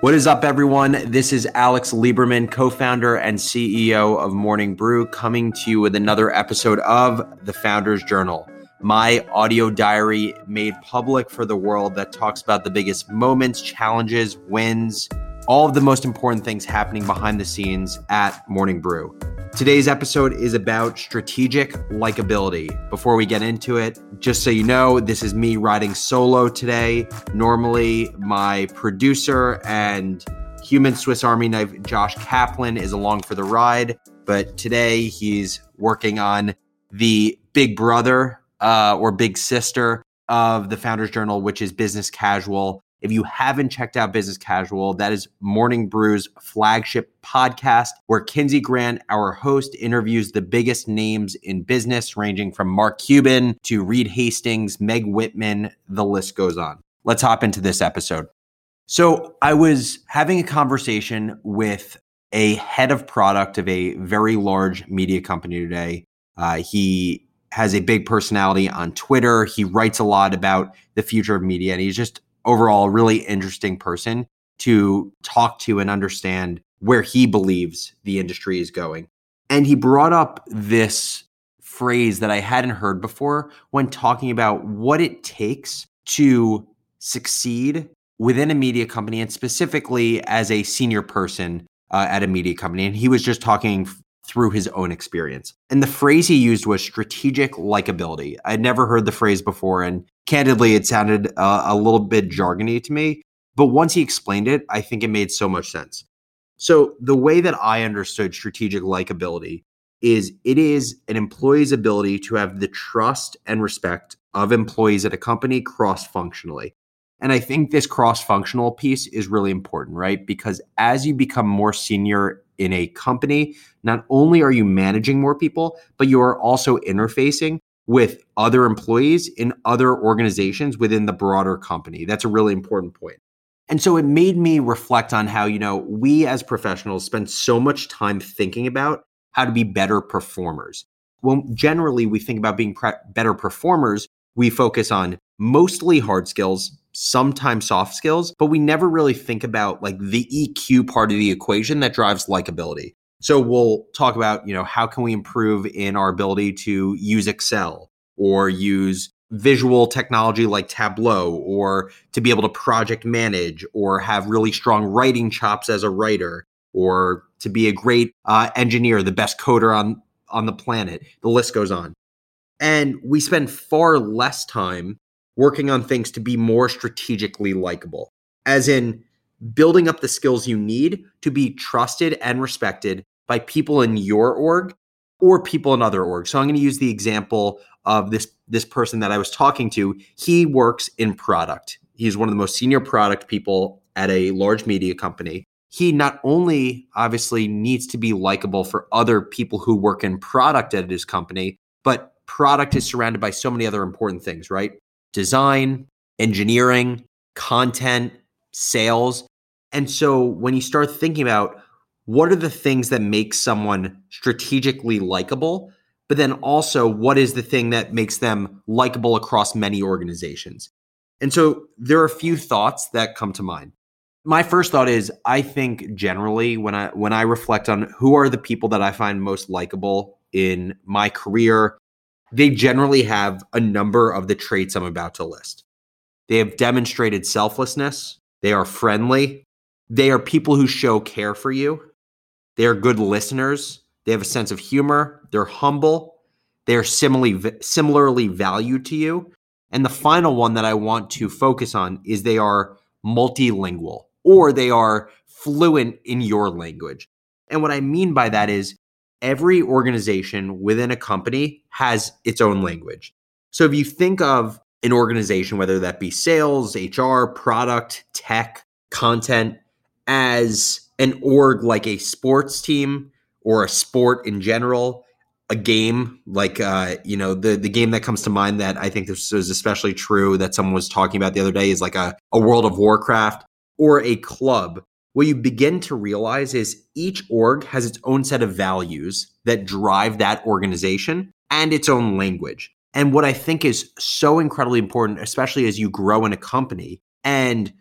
What is up, everyone? This is Alex Lieberman, co-founder and CEO of Morning Brew, coming to you with another episode of The Founder's Journal, my audio diary made public for the world that talks about the biggest moments, challenges, wins, all of the most important things happening behind the scenes at Morning Brew. Today's episode is about strategic likability. Before we get into it, just so you know, this is me riding solo today. Normally, my producer and human Swiss Army knife, Josh Kaplan, is along for the ride. But today, he's working on the big brother or big sister of the Founder's Journal, which is Business Casual. If you haven't checked out Business Casual, that is Morning Brew's flagship podcast where Kinsey Grant, our host, interviews the biggest names in business, ranging from Mark Cuban to Reed Hastings, Meg Whitman, the list goes on. Let's hop into this episode. So I was having a conversation with a head of product of a very large media company today. He has a big personality on Twitter. He writes a lot about the future of media, and he's just overall a really interesting person to talk to and understand where he believes the industry is going. And he brought up this phrase that I hadn't heard before when talking about what it takes to succeed within a media company and specifically as a senior person at a media company. And he was just talking through his own experience. And the phrase he used was strategic likability. I'd never heard the phrase before, and candidly, it sounded a little bit jargony to me. But once he explained it, I think it made so much sense. So the way that I understood strategic likability is it is an employee's ability to have the trust and respect of employees at a company cross-functionally. And I think this cross-functional piece is really important, right? Because as you become more senior in a company, not only are you managing more people, but you are also interfacing with other employees in other organizations within the broader company. That's a really important point. And so it made me reflect on how, you know, we as professionals spend so much time thinking about how to be better performers. Well, generally, we think about being better performers. We focus on mostly hard skills, sometimes soft skills, but we never really think about like the EQ part of the equation that drives likability. So we'll talk about, you know, how can we improve in our ability to use Excel or use visual technology like Tableau, or to be able to project manage, or have really strong writing chops as a writer, or to be a great engineer, the best coder on the planet. The list goes on. And we spend far less time working on things to be more strategically likable, as in building up the skills you need to be trusted and respected by people in your org or people in other orgs. So I'm going to use the example of this person that I was talking to. He works in product. He's one of the most senior product people at a large media company. He not only obviously needs to be likable for other people who work in product at his company, but product is surrounded by so many other important things, right? Design, engineering, content, sales. And so when you start thinking about what are the things that make someone strategically likable, but then also what is the thing that makes them likable across many organizations? And so there are a few thoughts that come to mind. My first thought is I think generally when I reflect on who are the people that I find most likable in my career, they generally have a number of the traits I'm about to list. They have demonstrated selflessness. They are friendly. They are people who show care for you. They are good listeners. They have a sense of humor. They're humble. They are similarly valued to you. And the final one that I want to focus on is they are multilingual, or they are fluent in your language. And what I mean by that is every organization within a company has its own language. So if you think of an organization, whether that be sales, HR, product, tech, content, as an org like a sports team or a sport in general, a game like, the game that comes to mind that I think this is especially true that someone was talking about the other day is like a World of Warcraft or a club. What you begin to realize is each org has its own set of values that drive that organization and its own language. And what I think is so incredibly important, especially as you grow in a company and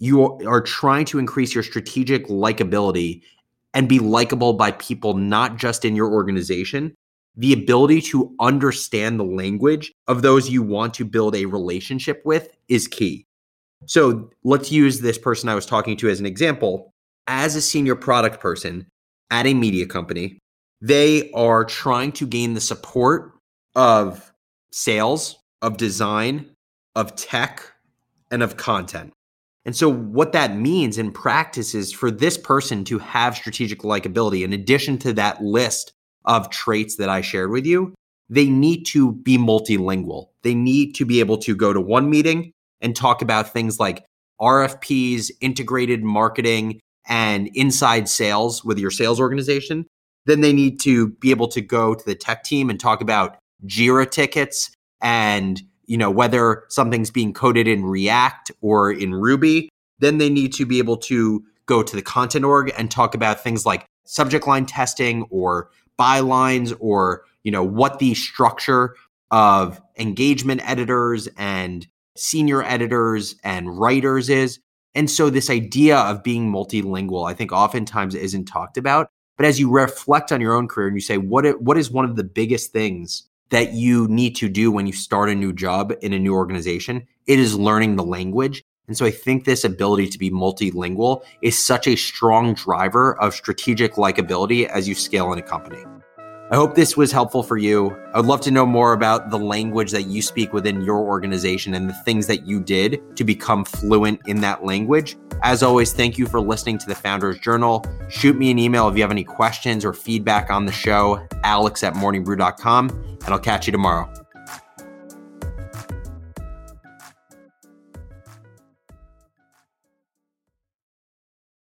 you are trying to increase your strategic likability and be likable by people, not just in your organization. The ability to understand the language of those you want to build a relationship with is key. So let's use this person I was talking to as an example. As a senior product person at a media company, they are trying to gain the support of sales, of design, of tech, and of content. And so what that means in practice is for this person to have strategic likability, in addition to that list of traits that I shared with you, they need to be multilingual. They need to be able to go to one meeting and talk about things like RFPs, integrated marketing, and inside sales with your sales organization. Then they need to be able to go to the tech team and talk about JIRA tickets and whether something's being coded in React or in Ruby. Then they need to be able to go to the content org and talk about things like subject line testing or bylines or, what the structure of engagement editors and senior editors and writers is. And so this idea of being multilingual, I think oftentimes isn't talked about. But as you reflect on your own career and you say, what is one of the biggest things that you need to do when you start a new job in a new organization? It is learning the language. And so I think this ability to be multilingual is such a strong driver of strategic likability as you scale in a company. I hope this was helpful for you. I would love to know more about the language that you speak within your organization and the things that you did to become fluent in that language. As always, thank you for listening to The Founder's Journal. Shoot me an email if you have any questions or feedback on the show, alex@morningbrew.com, and I'll catch you tomorrow.